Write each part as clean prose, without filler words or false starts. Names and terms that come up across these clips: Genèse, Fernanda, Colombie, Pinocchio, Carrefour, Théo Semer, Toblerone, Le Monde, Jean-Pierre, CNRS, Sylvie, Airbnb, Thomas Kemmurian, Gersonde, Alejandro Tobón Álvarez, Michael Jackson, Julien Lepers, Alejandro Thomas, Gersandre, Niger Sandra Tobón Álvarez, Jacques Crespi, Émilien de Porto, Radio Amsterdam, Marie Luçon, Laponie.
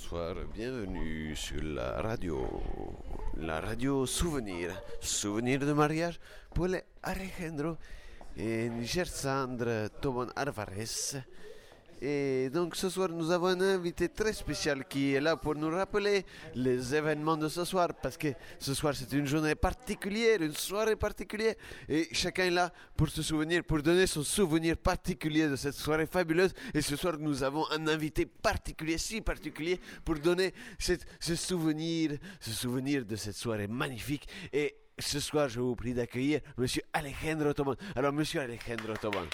bonsoir, bienvenue sur la radio souvenir de mariage pour Alejandro et Niger Sandra Tobón Álvarez. Et donc ce soir nous avons un invité très spécial qui est là pour nous rappeler les événements de ce soir, parce que ce soir c'est une journée particulière, une soirée particulière, et chacun est là pour se souvenir, pour donner son souvenir particulier de cette soirée fabuleuse. Et ce soir nous avons un invité particulier, si particulier, pour donner ce souvenir de cette soirée magnifique. Et ce soir je vous prie d'accueillir Monsieur Alejandro Thomas. Alors Monsieur Alejandro Thomas.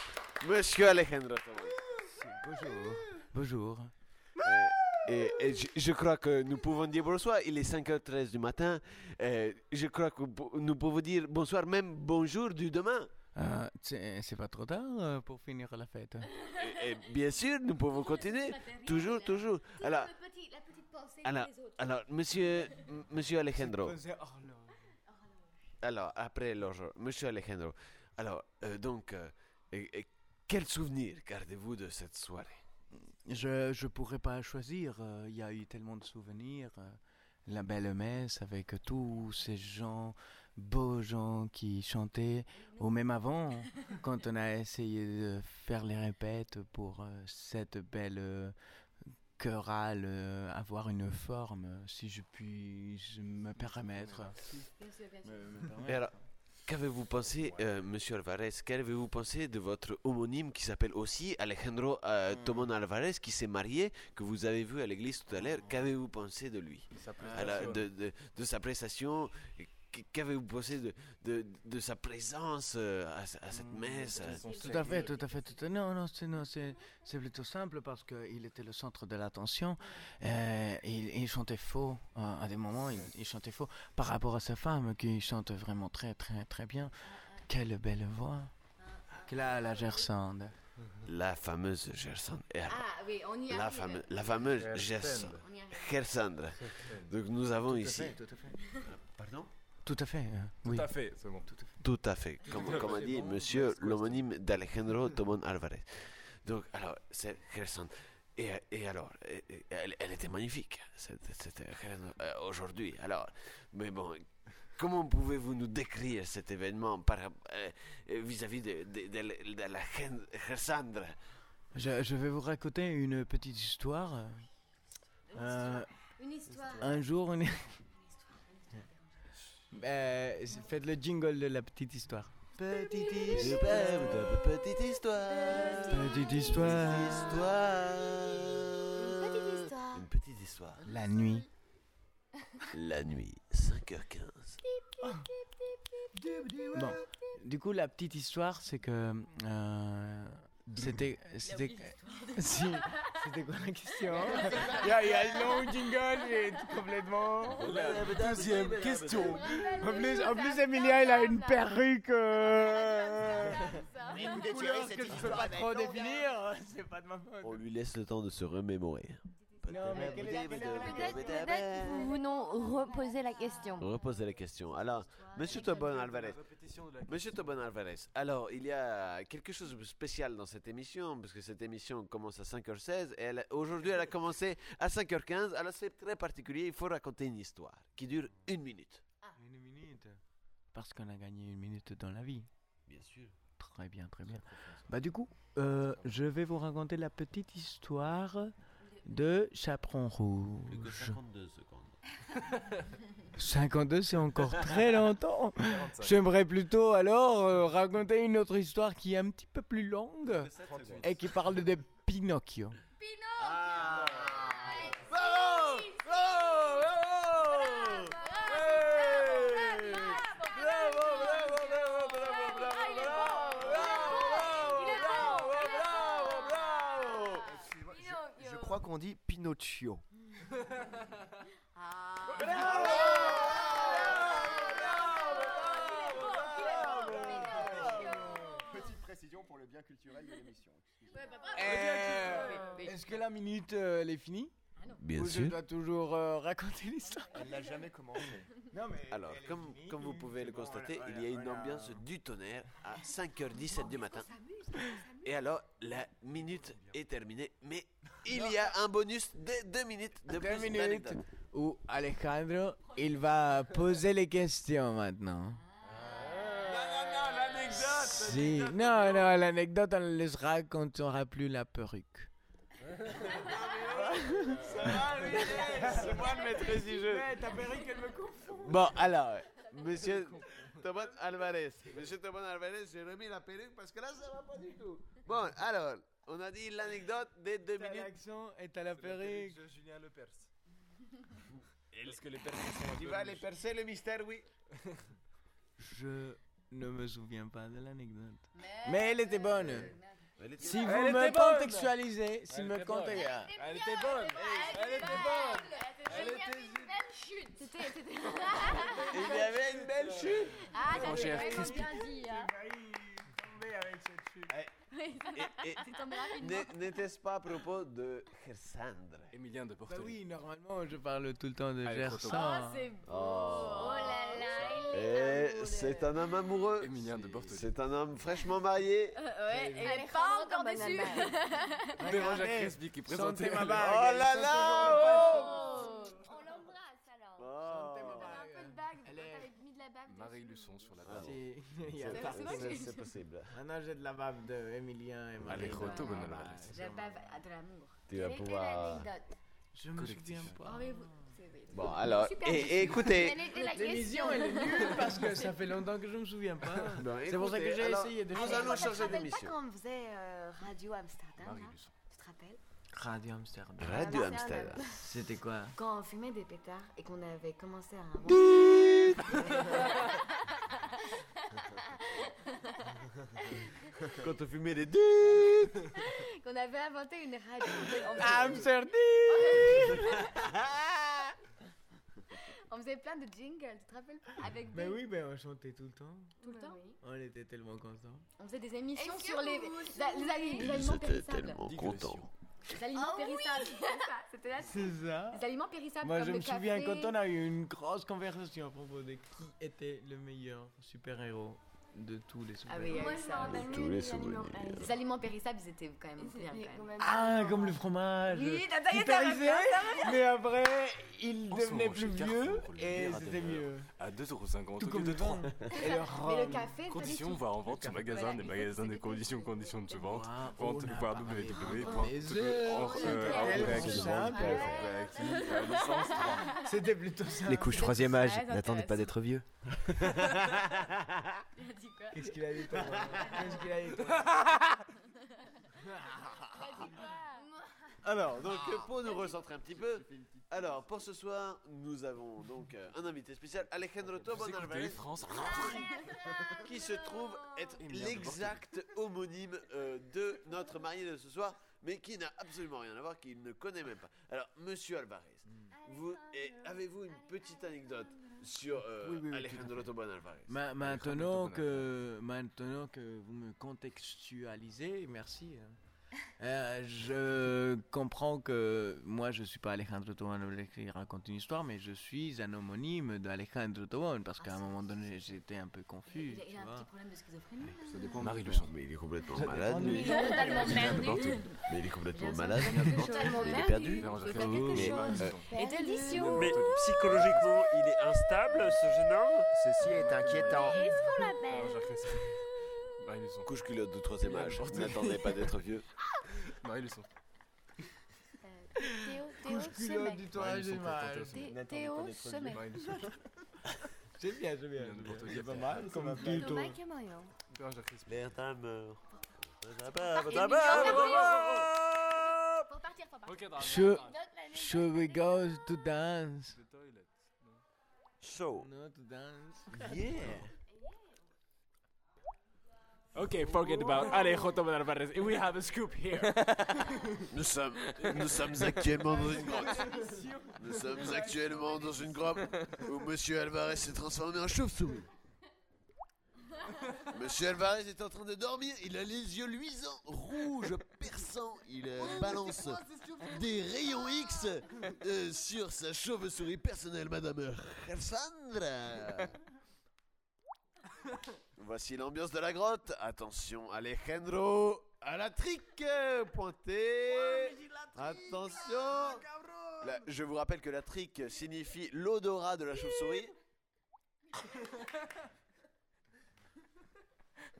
Bonjour. Je crois que nous pouvons dire bonsoir. Il est 5h13 du matin. Je crois que nous pouvons dire bonsoir, même bonjour du demain. C'est pas trop tard pour finir la fête. Et bien sûr, nous pouvons continuer. Toujours. Alors, Monsieur Alejandro. Alors, après l'horloge, Monsieur Alejandro. Alors, donc, quel souvenir gardez-vous de cette soirée ? Je pourrais pas choisir. Il y a eu tellement de souvenirs. La belle messe avec tous ces gens, beaux gens qui chantaient, ou même avant, quand on a essayé de faire les répètes pour cette belle chorale, avoir une forme, si je puis me permettre. Et alors, qu'avez-vous pensé, Monsieur Alvarez, qu'avez-vous pensé de votre homonyme qui s'appelle aussi Alejandro Thomas Alvarez, qui s'est marié, que vous avez vu à l'église tout à l'heure? Qu'avez-vous pensé de lui, de sa prestation? Qu'avez-vous pensé de sa présence à cette messe? Tout à fait. Non, c'est plutôt simple, parce qu'il était le centre de l'attention. Il chantait faux. À des moments, il chantait faux par rapport à sa femme, qui chante vraiment très, très, très bien. Quelle belle voix. La Gersonde. La fameuse Gersandre. La fameuse Gersandre. Donc nous avons tout à fait. Pardon? Tout à fait, c'est bon. Comme a dit monsieur l'homonyme d'Alejandro Thomas Álvarez. Donc, alors, c'est Gersonde. Et alors, elle était magnifique, c'était aujourd'hui. Alors, mais bon, comment pouvez-vous nous décrire cet événement vis-à-vis de la Gersandre? Je vais vous raconter une petite histoire. Un jour, faites le jingle de la petite histoire. Petite histoire. La nuit, 5h15. Bon, du coup, la petite histoire, c'est que c'était quoi la question? Il y a une longue jingle, mais complètement. Deuxième question. En plus, Émilien, il a une perruque. Une couleur que je ne peux pas trop définir. C'est pas de ma faute. On lui laisse le temps de se remémorer. Peut-être vous nous reposez la question. Alors, Monsieur Tobón Álvarez. Alors, il y a quelque chose de spécial dans cette émission, parce que cette émission commence à 5h16 et aujourd'hui elle a commencé à 5h15. Alors c'est très particulier. Il faut raconter une histoire qui dure 1 minute. Parce qu'on a gagné 1 minute dans la vie. Bien sûr. Très bien. Bah du coup, je vais vous raconter la petite histoire de Chaperon Rouge. Plus que 52 secondes. 52, c'est encore très longtemps. 45. J'aimerais plutôt alors raconter une autre histoire qui est un petit peu plus longue et qui parle de Pinocchio. Ah. Bravo! Qu'on dit Pinocchio. Ah. Petite précision pour le bien culturel de l'émission. Est-ce que la minute elle est finie? Bien sûr. Je dois toujours raconter l'histoire. Elle n'a jamais commencé. Non, mais alors, comme vous pouvez le constater, il y a une ambiance du tonnerre à 5h17 du matin. Et alors, la minute est terminée, mais il y a un bonus de 2 minutes de plus d'anecdotes. Où Alejandro, il va poser les questions maintenant. Si. Non, l'anecdote, on le laissera quand on n'aura plus la perruque. Ça va, lui, c'est moi le maître du jeu. Ouais, ta perruque, elle me confond. Bon, alors, monsieur Tobón Álvarez. Monsieur Tobón Álvarez, j'ai remis la perruque parce que là, ça va pas du tout. Bon, alors, on a dit l'anecdote des 2 minutes. Ta réaction est à la perruque de Julien Lepers. Est-ce que les percées sont... Tu vas aller percer le mystère, oui. Je... ne me souviens pas de l'anecdote. Mais elle était bonne. Si vous me contextualisez, si me contextualisez. Elle était bonne. Elle était bonne. Elle était bonne. C'était une belle chute. Il y avait une belle chute. Ah, j'avais vraiment bien dit. Avec cette chute. Oui, n'était-ce pas à propos de Gersandre, Émilien de Porto? Bah oui, normalement je parle tout le temps de Gersandre. Ah, c'est beau. Oh là là. Et c'est un homme amoureux. Émilien de Porto. C'est un homme fraîchement marié. Ouais, et elle est pas encore dessus. Devant Jacques Crespi qui présentait ma bague. Oh là là. On l'embrasse alors. Elle avait un peu de bague, donc elle avait mis de la bague. Marie Luçon sur la table. C'est possible. Maintenant j'ai de la bave de Émilien et Marie. La bave de l'amour. Tu vas pouvoir. Je me souviens pas. Bon alors, écoutez. L'émission elle est nulle parce que ça fait longtemps que je me souviens pas. C'est pour ça que j'ai essayé de. Nous allons changer d'émission. Je ne me rappelle pas quand on faisait Radio Amsterdam. Marie Luçon. Tu te rappelles? Radio Amsterdam. C'était quoi? Quand on fumait des pétards et qu'on avait commencé à... Quand on fumait des... qu'on avait inventé une radio. Amsterdam. On faisait plein de jingles, tu te rappelles pas? Mais oui, on chantait tout le temps. Oui. On était tellement contents. On faisait des émissions sur les aliments périssables. Tellement contents. Les aliments périssables, c'était là. C'est ça. Les aliments périssables. Moi, je me souviens quand on a eu une grosse conversation à propos de qui était le meilleur super-héros de tous les souvenirs. Ah oui, les aliments périssables, ils étaient quand même bien. Ah, comme le fromage. Oui, il périsait, mais après, il devenait plus vieux et c'était mieux. À 2,50 €, tout comme le vin. Et le café, condition, on va en vente au magasin, des magasins de conditions de vente. Vente par www.org.org. C'était plutôt ça. Les couches 3e âge, n'attendez pas d'être vieux. Qu'est-ce qu'il a dit toi? Alors, donc pour nous recentrer un petit peu, alors pour ce soir, nous avons donc un invité spécial, Alejandro Thomas qui se trouve être l'exact homonyme de notre marié de ce soir, mais qui n'a absolument rien à voir, qu'il ne connaît même pas. Alors, monsieur Alvarez, avez-vous une petite anecdote sur oui, Alejandro Thomas Alvarez? Maintenant que vous me contextualisez, merci. Je comprends que moi, je ne suis pas Alejandro Thomas qui raconte une histoire, mais je suis un homonyme d'Alejandro Thomas, parce qu'à un moment donné, j'étais un peu confus. Il y a un petit problème de schizophrénie. Ça dépend. Marie Luçon, mais il est complètement malade. Il est perdu. Mais psychologiquement, il est instable, ce jeune homme. Ceci est inquiétant. Est-ce qu'on l'appelle? Couche culotte de 3e âge, n'attendez pas d'être vieux. Marie-Luçon. Couche culotte du 3e âge. Théo Semer. J'aime bien. C'est pas mal comme plutôt. Thomas Kemmurian. L'air d'un meurt. Pour partir. Should we go to dance? So. No, to dance. Yeah. Okay, forget about Alejo Thomas Alvarez. We have a scoop here. Nous sommes actuellement dans une grotte où Monsieur Alvarez s'est transformé en chauve-souris. Monsieur Alvarez est en train de dormir. Il a les yeux luisants, rouges, perçants. Il balance des rayons X sur sa chauve-souris personnelle, Madame Gersandre. Voici l'ambiance de la grotte. Attention, Alejandro À la trique pointée. Ouais, la trique. Attention. Ah, là, je vous rappelle que la trique signifie l'odorat de la chauve-souris.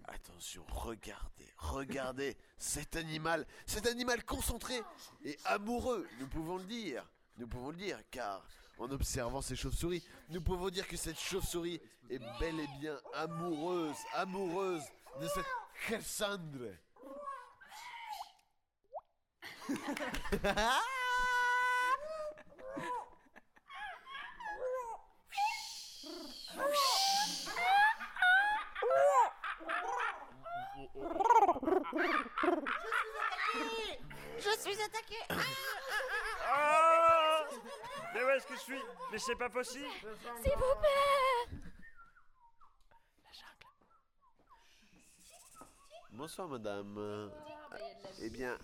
Attention, regardez cet animal concentré et amoureux, nous pouvons le dire, car en observant ces chauves-souris, nous pouvons dire que cette chauve-souris est bel et bien amoureuse de cette Gersandre. Je suis attaqué. Mais où est-ce que je suis? Mais c'est pas possible. S'il vous plaît. La jungle. Bonsoir madame. Eh bien,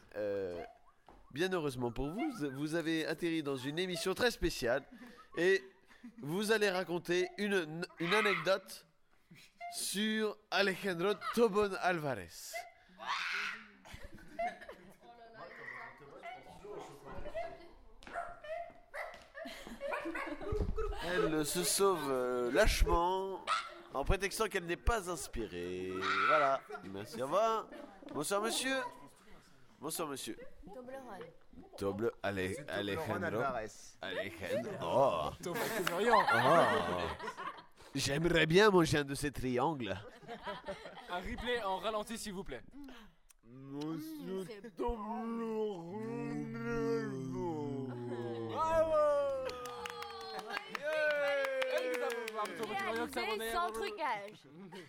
bien heureusement pour vous, vous avez atterri dans une émission très spéciale et vous allez raconter une anecdote sur Alejandro Tobón Álvarez. Elle se sauve lâchement en prétextant qu'elle n'est pas inspirée. Voilà. Merci, au revoir. Bonsoir monsieur. Toblerone. Alejandro Álvarez. Oh. J'aimerais bien manger un de ces triangles. Un replay en ralenti, s'il vous plaît. Monsieur Toblerone. Bravo. Réalisé sans trucage. Mais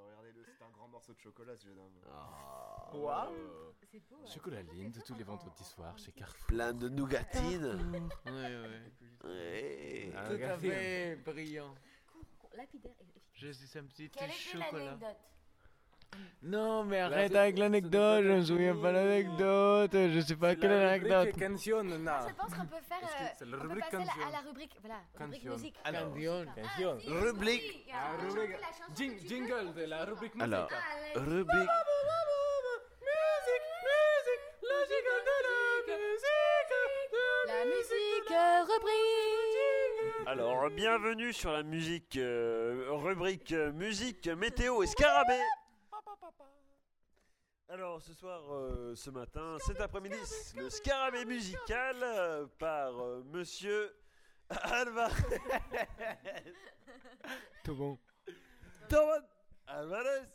regardez-le, c'est un grand morceau de chocolat ce jeu d'un. Waouh. C'est beau. Chocolat Linde tous les vendredis soirs chez Carrefour. Plein de nougatines. Ouais. Tout à fait brillant. Lapidaire et efficace. Je suis un petit chocolat. Quelle était l'anecdote? Non, mais arrête avec l'anecdote, je me souviens pas l'anecdote, je sais pas quelle anecdote. Je pense qu'on peut faire. On peut passer à la rubrique. Voilà, rubrique musique. Rubrique. Jingle de la rubrique musique. Alors, rubrique. Musique, la jingle de la musique. La musique rubrique. Alors, bienvenue sur la musique rubrique musique météo et scarabée. Alors ce soir, ce matin, cet après-midi, le scarabée musical par monsieur Álvarez. Tobón Álvarez.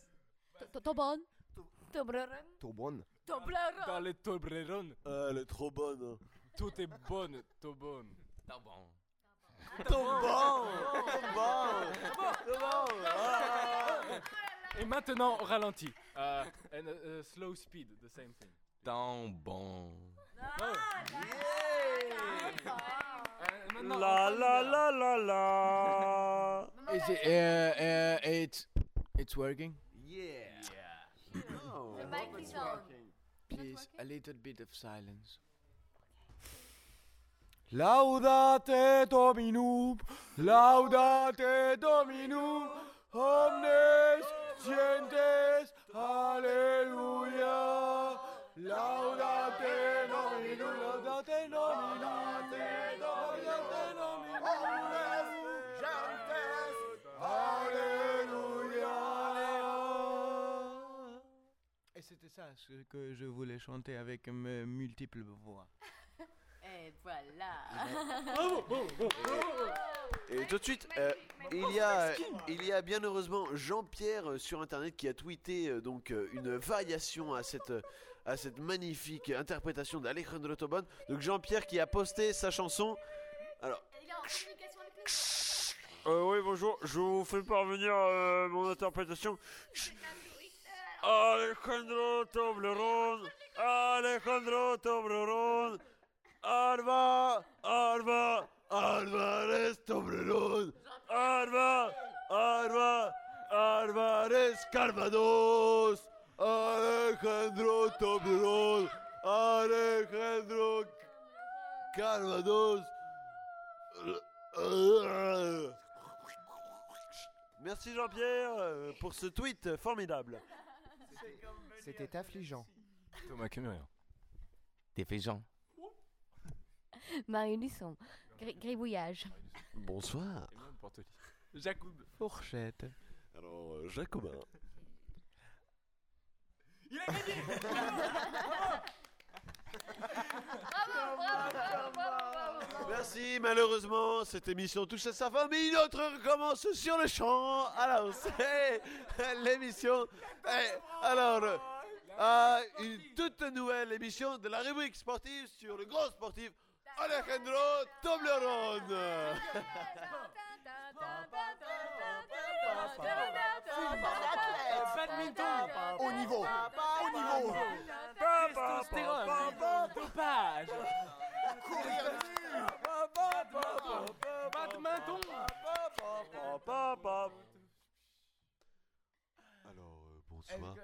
Tobón. Dans les Toblerone. Elle est trop bonne. Tout est bonne, Tobón. Et maintenant, ralenti. Slow speed, the same thing. Tambon. La la la la la. Is it? It's working. Yeah. No. The mic is on. Please, a little bit of silence. Laudate Dominum. Omnes, gentes, alleluia. Laudate nominum. Omnes, gentes, alleluia. Et c'était ça ce que je voulais chanter avec mes multiples voix. Et voilà. Et tout de suite, il y a bien heureusement Jean-Pierre sur internet qui a tweeté donc une variation à cette magnifique interprétation d'Alejandro Tobón. Donc Jean-Pierre qui a posté sa chanson. Alors. Il est en communication avec nous. Oui bonjour, je vous fais parvenir mon interprétation. Alejandro Toblerone. Alba. Álvarez Toblerone, Álvarez Calvados, Alejandro Toblerone, Alejandro Calvados. Merci Jean-Pierre pour ce tweet formidable. C'était affligeant. Thomas Kemmurian. Défégeant. Marie-Luçon. Gribouillage. Bonsoir. Jacob. Fourchette. Alors, Jacobin. Il a gagné. Bravo, bravo, bravo, bravo, bravo. Merci, malheureusement, cette émission touche à sa fin, mais une autre recommence sur le champ. Alors, c'est l'émission. Alors. Une toute nouvelle émission de la rubrique sportive sur le grand sportif Alejandro Toblerone. Badminton au niveau, testostérone, dopage, courir nu, badminton. Alors. Bonsoir.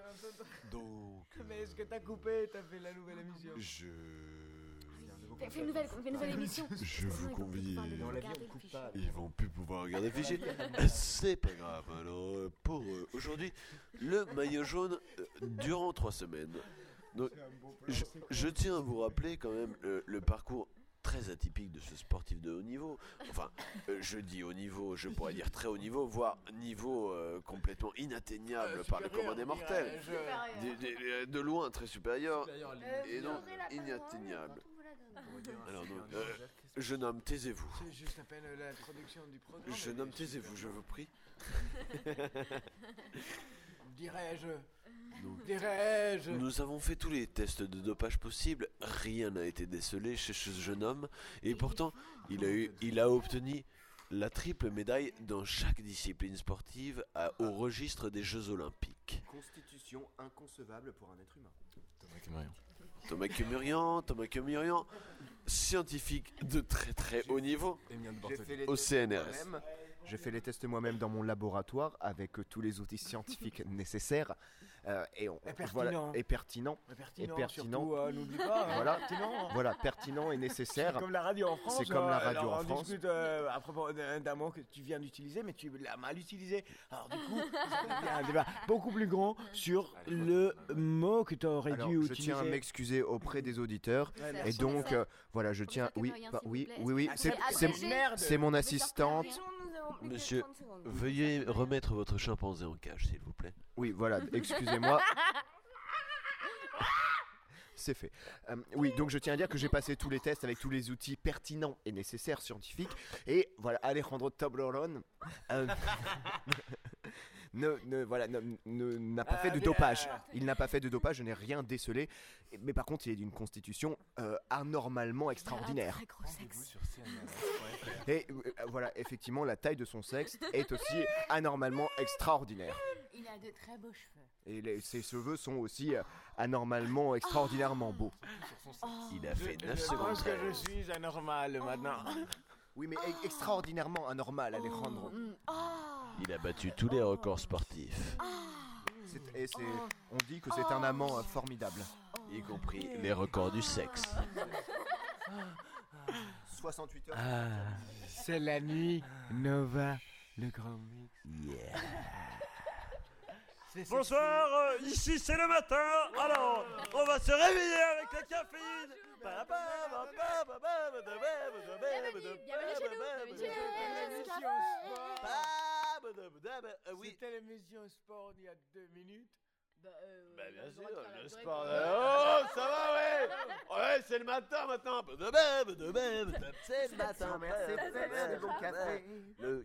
Donc. Mais est-ce que t'as coupé? T'as fait la nouvelle émission? T'as fait une nouvelle émission? Je vous convie. Ils vont plus pouvoir regarder le fichier. C'est pas grave. Alors, pour aujourd'hui, le maillot jaune durant 3 semaines. Donc, je tiens à vous rappeler quand même le parcours très atypique de ce sportif de haut niveau. Enfin, je dis haut niveau, je pourrais dire très haut niveau, voire niveau complètement inatteignable par le commun des mortels. De loin, très supérieur et non inatteignable. Alors, donc, jeune homme, taisez-vous. C'est juste à peine la production du programme. Jeune homme, taisez-vous, je vous prie. Dirais-je. Nous avons fait tous les tests de dopage possibles, rien n'a été décelé chez ce jeune homme, et pourtant, il a obtenu la triple médaille dans chaque discipline sportive au registre des Jeux Olympiques. Constitution inconcevable pour un être humain. Thomas Kemmurian, scientifique de très très haut niveau au CNRS. J'ai fait les tests moi-même dans mon laboratoire avec tous les outils scientifiques nécessaires et pertinents. Surtout, n'oublie pas. Voilà, pertinent et nécessaire. C'est comme la radio en France. On discute à propos d'un mot que tu viens d'utiliser, mais tu l'as mal utilisé. Alors du coup, il y a un débat beaucoup plus grand sur le mot que tu aurais dû utiliser. Je tiens à m'excuser auprès des auditeurs et donc voilà, je tiens. Oui. C'est mon assistante. Monsieur, veuillez remettre votre chimpanzé en cage, s'il vous plaît. Oui, voilà, excusez-moi. C'est fait. Oui, donc je tiens à dire que j'ai passé tous les tests avec tous les outils pertinents et nécessaires scientifiques. Et voilà, Alejandro Toblerone n'a pas fait de dopage. Il n'a pas fait de dopage, je n'ai rien décelé. Mais par contre, il est d'une constitution anormalement extraordinaire. Il a un très gros sexe. Et voilà, effectivement, la taille de son sexe est aussi anormalement extraordinaire. Il a de très beaux cheveux. Et ses cheveux sont aussi anormalement extraordinaires. Beau. Il a fait 9 secondes. Je pense que je suis anormal maintenant. Oui, mais extraordinairement anormal, Alejandro. Il a battu tous les records sportifs. On dit que c'est un amant formidable. Y compris les records du sexe. 68 heures. C'est la nuit, Nova, le grand mix. Yeah. Bonsoir, ici c'est le matin, alors on va se réveiller avec la caféine. Bienvenue chez nous. C'était l'émission sport il y a 2 minutes. Bien sûr, le sport. Oh, ça va, ouais, c'est le matin maintenant. C'est le matin, merci. Le bon café. Moi,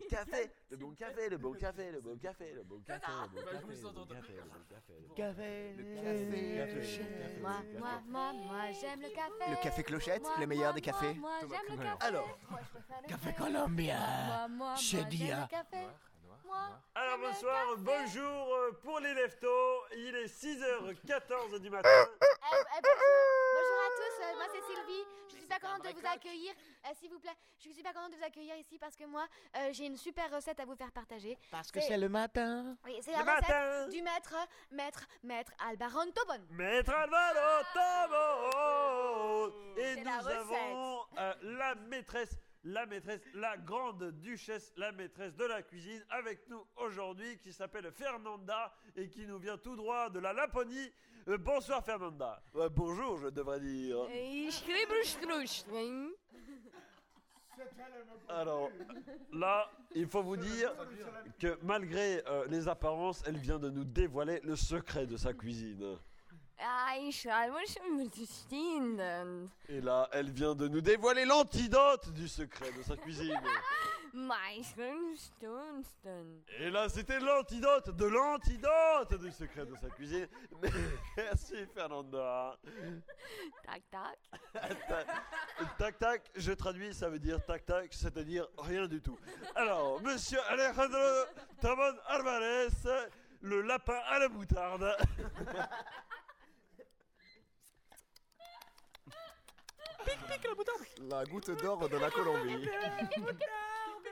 j'aime le café. Le café Clochette, le meilleur des cafés. Moi, j'aime le café. Alors, café colombien. Chez Dia. Alors bonsoir, bonjour pour les leftos, il est 6h14 du matin. Bonjour à tous, moi c'est Sylvie, je suis pas contente de vous accueillir, s'il vous plaît, je suis pas contente de vous accueillir ici parce que moi j'ai une super recette à vous faire partager. Parce que c'est le matin. Oui, c'est la recette du maître Alejandro Tobón. Maître Alejandro Tobón. Et nous avons la maîtresse la maîtresse, la grande duchesse, la maîtresse de la cuisine avec nous aujourd'hui, qui s'appelle Fernanda et qui nous vient tout droit de la Laponie. Bonsoir Fernanda. Bonjour, je devrais dire. Alors là, il faut vous dire que malgré les apparences, elle vient de nous dévoiler le secret de sa cuisine. Et là, elle vient de nous dévoiler l'antidote du secret de sa cuisine. Et là, c'était l'antidote de l'antidote du secret de sa cuisine. Merci, Fernanda. Tac, tac. Tac, tac, je traduis, ça veut dire tac, tac, c'est-à-dire rien du tout. Alors, monsieur Alejandro Thomas Álvarez, le lapin à la moutarde. Pic, pic, la moutarde. La goutte d'or de la Colombie.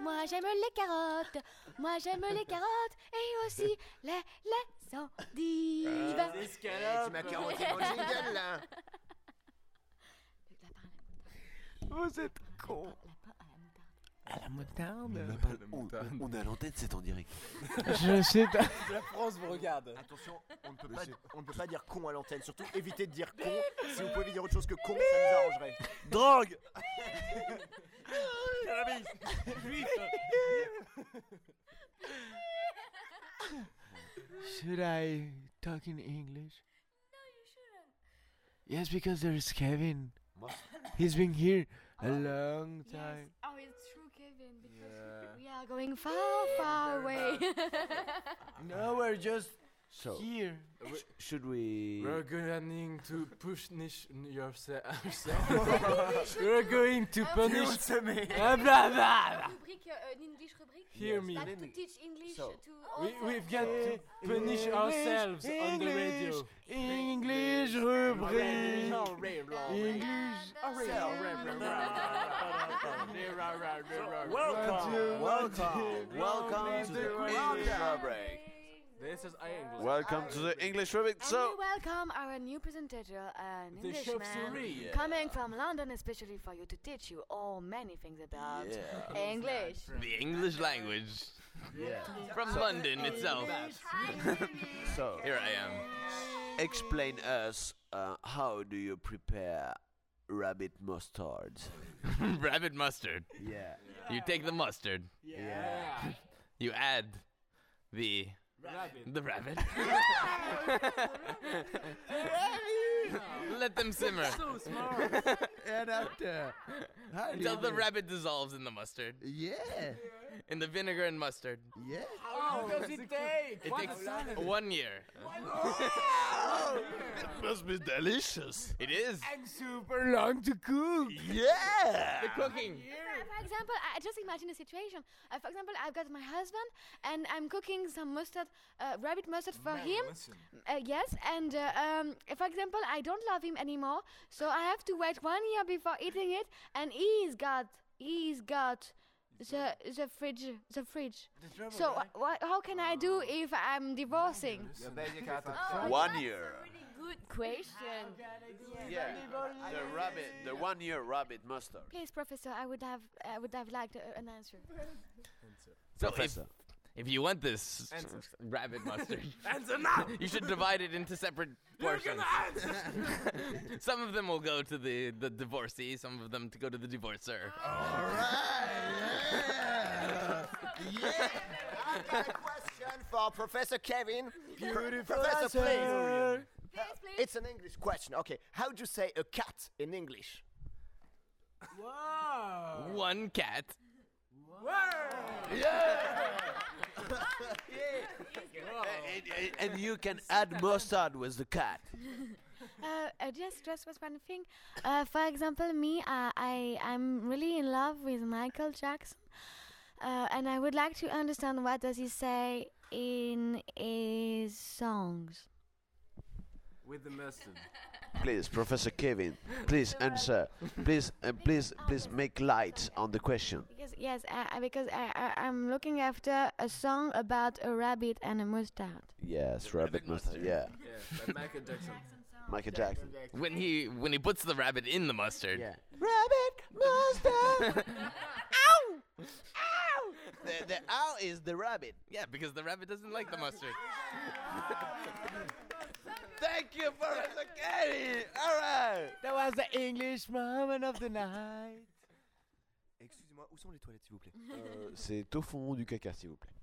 Moi j'aime les carottes, et aussi les endives. C'est escalope. Tu m'as carotté mon jingle là. Vous êtes cons. À la moutarde. On est à l'antenne, c'est en direct. Je sais. La France vous regarde. Attention, on ne peut pas dire con à l'antenne. Surtout, évitez de dire con. Si vous pouvez dire autre chose que con, ça nous arrangerait. Drogue. Cannabis. Should I talk in English? No, you shouldn't. Yes, because there is Kevin. He's been here a long time. Yes. Oh, it's true, Kevin, because we are going far, far away. No, we're just here. Should we... We're going to punish yourself. We're going to punish... Blah, blah, blah. An English rubric? Hear me. Like to teach English to... We've got to punish ourselves on the radio. English rubric. English. Welcome to the English rubric. This is English. Welcome to the English Rubric. So, we welcome our new presenter, an Englishman, coming from London, especially for you to teach you all many things about English. The English language. From London itself. So, here I am. Explain us how do you prepare rabbit mustard? Rabbit mustard? Yeah. You take the mustard. Yeah. You add the... Rabbit. The rabbit. Let them simmer. So smart. And after, until the rabbit dissolves in the mustard. Yeah. In the vinegar and mustard. Yeah. How long does it take? It takes 1 year. It must be delicious. It is. And super long to cook. Yeah. The cooking. For example, I just imagine a situation. For example, I've got my husband and I'm cooking some mustard. Rabbit mustard for him. Yes, and for example, I don't love him anymore, so I have to wait 1 year before eating it. And he's got the fridge. So how can I do if I'm divorcing? 1 year. That's a really good question. Yeah, the 1 year rabbit mustard. Please, Professor, I would have liked an answer. So Professor. If you want this rabbit mustard, now. You should divide it into separate portions. Some of them will go to the divorcee, some of them to go to the divorcer. Oh. All right! Yeah! I've got a question for Professor Kevin. Beautiful Professor, please. It's an English question. Okay, how do you say a cat in English? Wow! One cat. Wow. Yeah. And you can add mustard with the cat. Just was one thing. For example, me, I'm really in love with Michael Jackson, and I would like to understand what does he say in his songs. With the mustard. Please, Professor Kevin, please answer. Please make light on the question. Because I'm looking after a song about a rabbit and a mustard. Yes, rabbit mustard, yeah. Like Michael Jackson. Michael Jackson. When he puts the rabbit in the mustard. Yeah. Rabbit mustard! is the rabbit. Yeah, because the rabbit doesn't like the mustard. Thank you for educating. All right. That was the English moment of the night. Excusez-moi, où sont les toilettes, s'il vous plaît? C'est au fond du caca, s'il vous plaît.